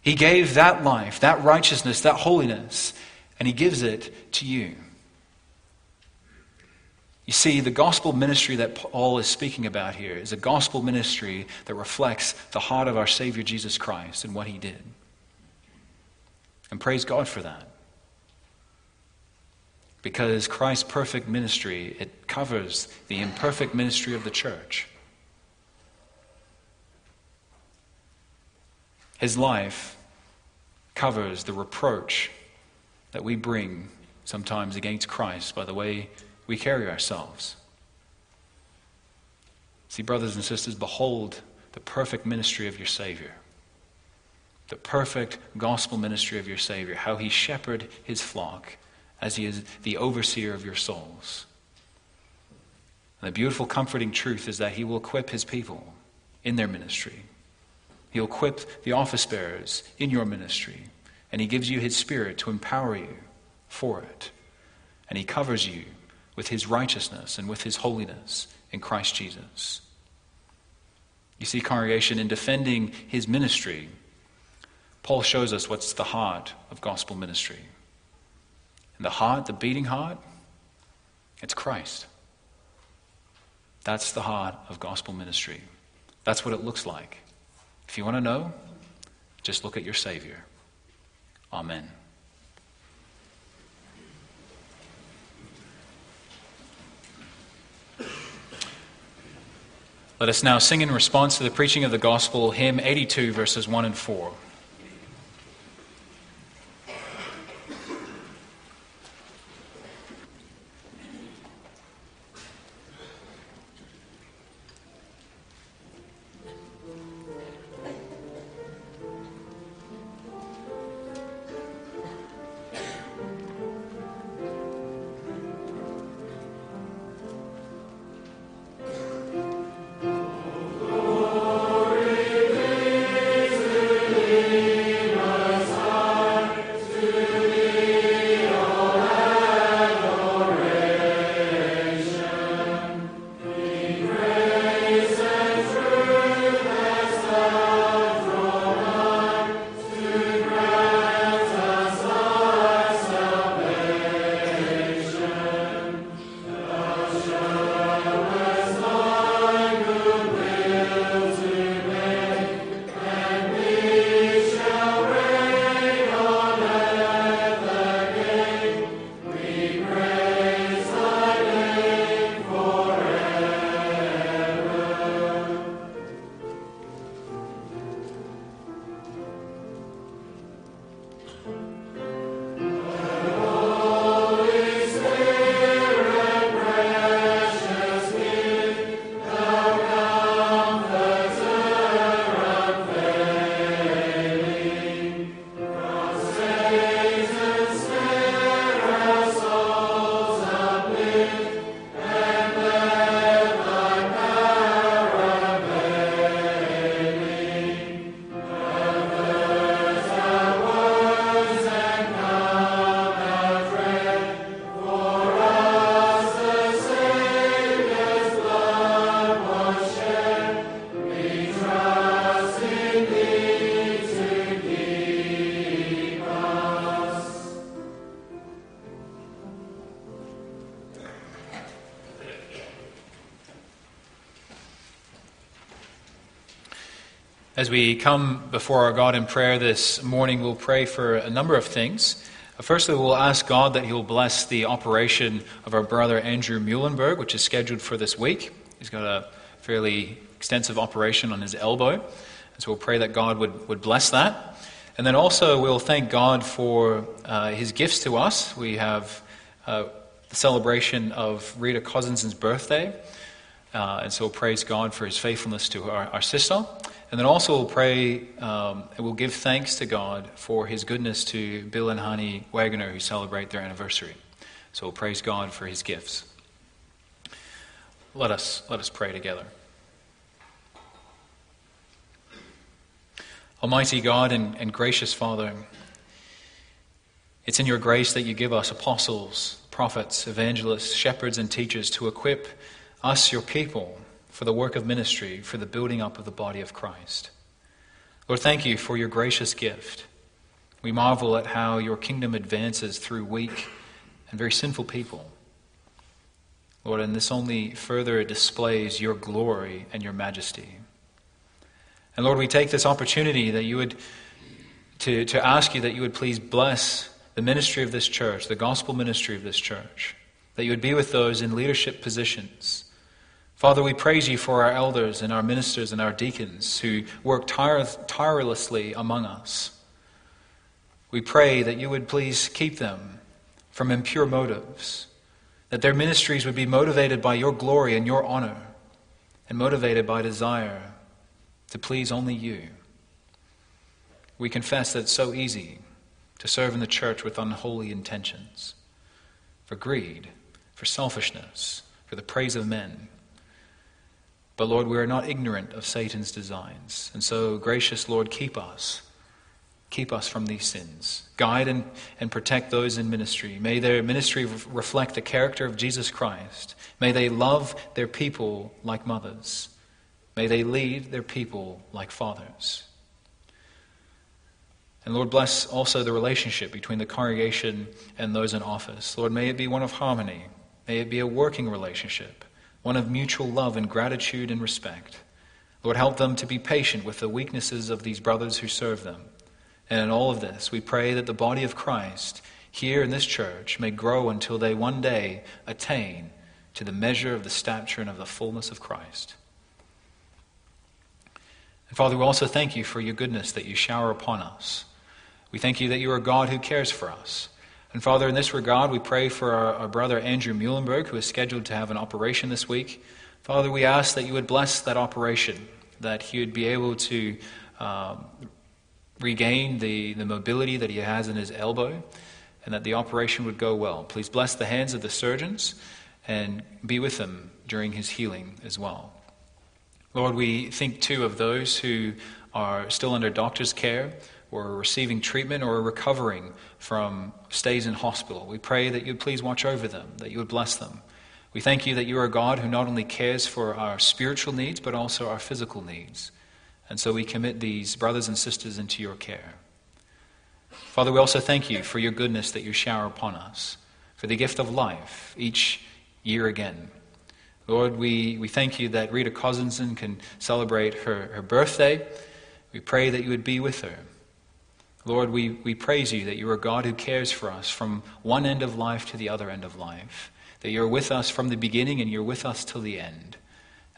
He gave that life, that righteousness, that holiness, and he gives it to you. You see, the gospel ministry that Paul is speaking about here is a gospel ministry that reflects the heart of our Savior Jesus Christ and what he did. And praise God for that. Because Christ's perfect ministry, it covers the imperfect ministry of the church. His life covers the reproach that we bring sometimes against Christ by the way we carry ourselves. See, brothers and sisters, behold the perfect ministry of your Savior. The perfect gospel ministry of your Savior, how he shepherded his flock as he is the overseer of your souls. And the beautiful, comforting truth is that he will equip his people in their ministry. He'll equip the office bearers in your ministry. And he gives you his Spirit to empower you for it. And he covers you with his righteousness and with his holiness in Christ Jesus. You see, congregation, in defending his ministry, Paul shows us what's the heart of gospel ministry. And the heart, the beating heart, it's Christ. That's the heart of gospel ministry. That's what it looks like. If you want to know, just look at your Savior. Amen. Let us now sing in response to the preaching of the gospel, hymn 82, verses 1 and 4. As we come before our God in prayer this morning, we'll pray for a number of things. Firstly, we'll ask God that he'll bless the operation of our brother Andrew Muhlenberg, which is scheduled for this week. He's got a fairly extensive operation on his elbow, and so we'll pray that God would bless that. And then also we'll thank God for his gifts to us. We have the celebration of Rita Couzijnsen's birthday, and so we'll praise God for his faithfulness to our sister. And then also we'll pray and we'll give thanks to God for his goodness to Bill and Honey Wagner, who celebrate their anniversary. So we'll praise God for his gifts. Let us pray together. Almighty God and gracious Father, it's in your grace that you give us apostles, prophets, evangelists, shepherds, and teachers to equip us, your people, for the work of ministry, for the building up of the body of Christ. Lord, thank you for your gracious gift. We marvel at how your kingdom advances through weak and very sinful people. Lord, and this only further displays your glory and your majesty. And Lord, we take this opportunity that you would to ask you that you would please bless the ministry of this church, the gospel ministry of this church, that you would be with those in leadership positions. Father, we praise you for our elders and our ministers and our deacons who work tirelessly among us. We pray that you would please keep them from impure motives, that their ministries would be motivated by your glory and your honor, and motivated by desire to please only you. We confess that it's so easy to serve in the church with unholy intentions, for greed, for selfishness, for the praise of men. But Lord, we are not ignorant of Satan's designs. And so, gracious Lord, keep us from these sins. Guide and protect those in ministry. May their ministry reflect the character of Jesus Christ. May they love their people like mothers. May they lead their people like fathers. And Lord, bless also the relationship between the congregation and those in office. Lord, may it be one of harmony. May it be a working relationship, one of mutual love and gratitude and respect. Lord, help them to be patient with the weaknesses of these brothers who serve them. And in all of this, we pray that the body of Christ here in this church may grow until they one day attain to the measure of the stature and of the fullness of Christ. And Father, we also thank you for your goodness that you shower upon us. We thank you that you are God who cares for us. And Father, in this regard, we pray for our brother Andrew Muhlenberg, who is scheduled to have an operation this week. Father, we ask that you would bless that operation, that he would be able to regain the mobility that he has in his elbow, and that the operation would go well. Please bless the hands of the surgeons and be with them during his healing as well. Lord, we think too of those who are still under doctor's care, or receiving treatment, or recovering from stays in hospital. We pray that you would please watch over them, that you would bless them. We thank you that you are a God who not only cares for our spiritual needs, but also our physical needs. And so we commit these brothers and sisters into your care. Father, we also thank you for your goodness that you shower upon us, for the gift of life each year again. Lord, we thank you that Rita Couzijnsen can celebrate her birthday. We pray that you would be with her. Lord, we praise you that you are God who cares for us from one end of life to the other end of life, that you're with us from the beginning and you're with us till the end,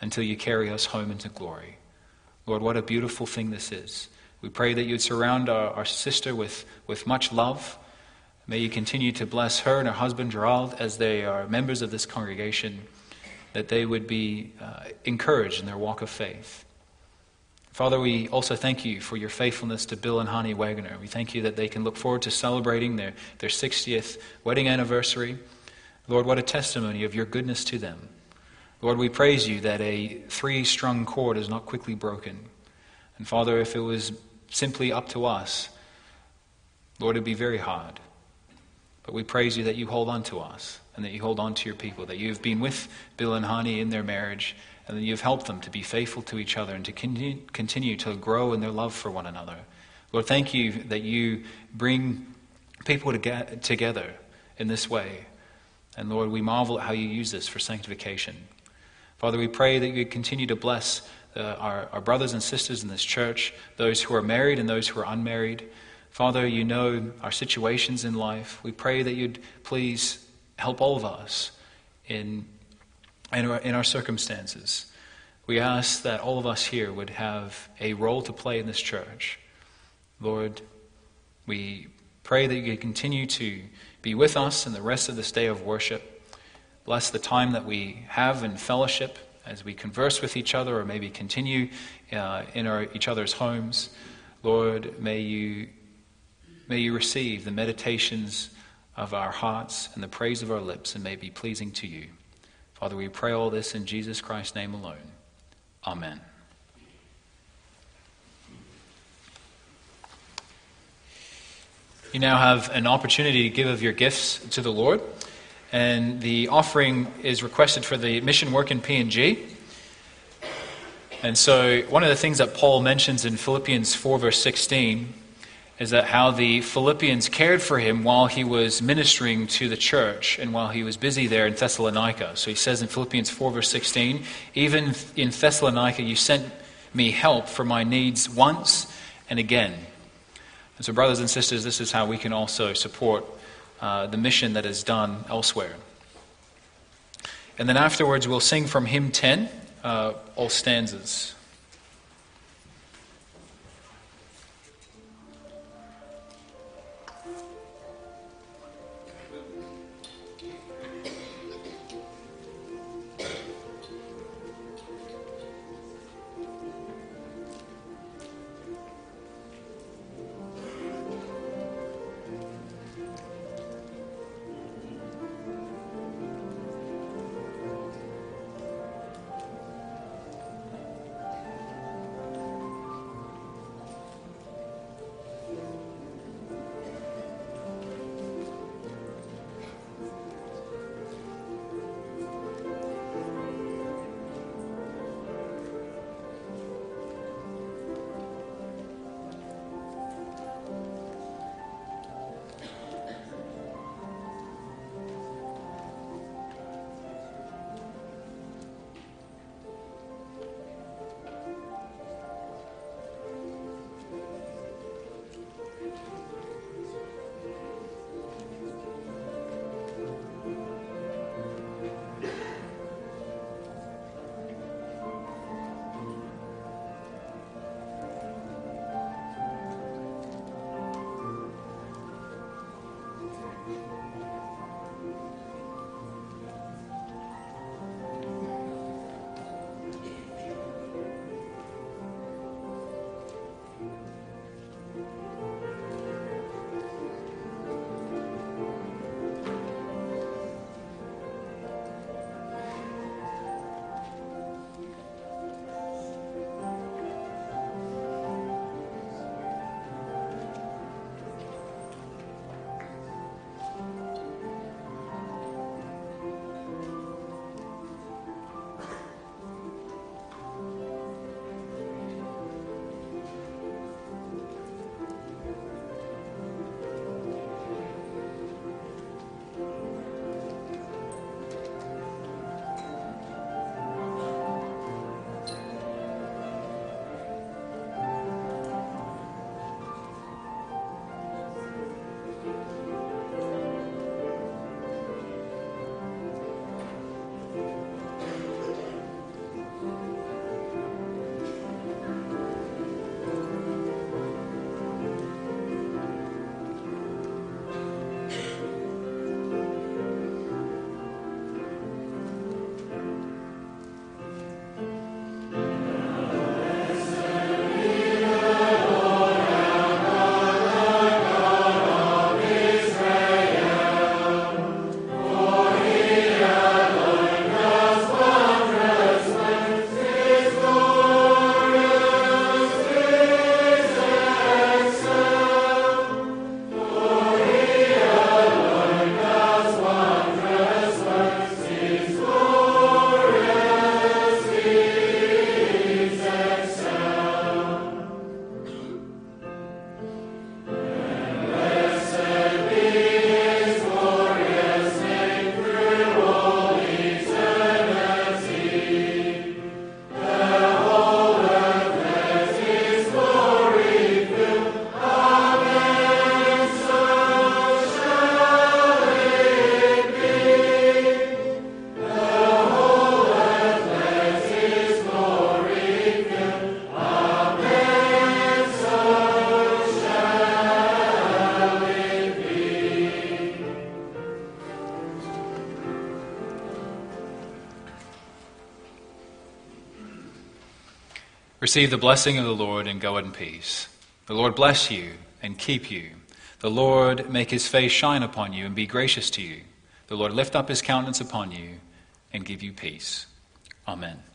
until you carry us home into glory. Lord, what a beautiful thing this is. We pray that you'd surround our sister with much love. May you continue to bless her and her husband, Gerald, as they are members of this congregation, that they would be encouraged in their walk of faith. Father, we also thank you for your faithfulness to Bill and Honey Wagner. We thank you that they can look forward to celebrating their 60th wedding anniversary. Lord, what a testimony of your goodness to them. Lord, we praise you that a three-strung cord is not quickly broken. And Father, if it was simply up to us, Lord, it would be very hard. But we praise you that you hold on to us and that you hold on to your people, that you've been with Bill and Honey in their marriage, and that you've helped them to be faithful to each other and to continue to grow in their love for one another. Lord, thank you that you bring people together in this way. And Lord, we marvel at how you use this for sanctification. Father, we pray that you continue to bless our brothers and sisters in this church, those who are married and those who are unmarried. Father, you know our situations in life. We pray that you'd please help all of us in our circumstances. We ask that all of us here would have a role to play in this church. Lord, we pray that you could continue to be with us in the rest of this day of worship. Bless the time that we have in fellowship as we converse with each other or maybe continue in each other's homes. Lord, may you receive the meditations of our hearts and the praise of our lips, and may it be pleasing to you. Father, we pray all this in Jesus Christ's name alone. Amen. You now have an opportunity to give of your gifts to the Lord, and the offering is requested for the mission work in PNG. And so one of the things that Paul mentions in Philippians 4 verse 16 is that how the Philippians cared for him while he was ministering to the church and while he was busy there in Thessalonica. So he says in Philippians 4 verse 16, "Even in Thessalonica you sent me help for my needs once and again." And so, brothers and sisters, this is how we can also support the mission that is done elsewhere. And then afterwards, we'll sing from hymn 10, all stanzas. Receive the blessing of the Lord and go in peace. The Lord bless you and keep you. The Lord make his face shine upon you and be gracious to you. The Lord lift up his countenance upon you and give you peace. Amen.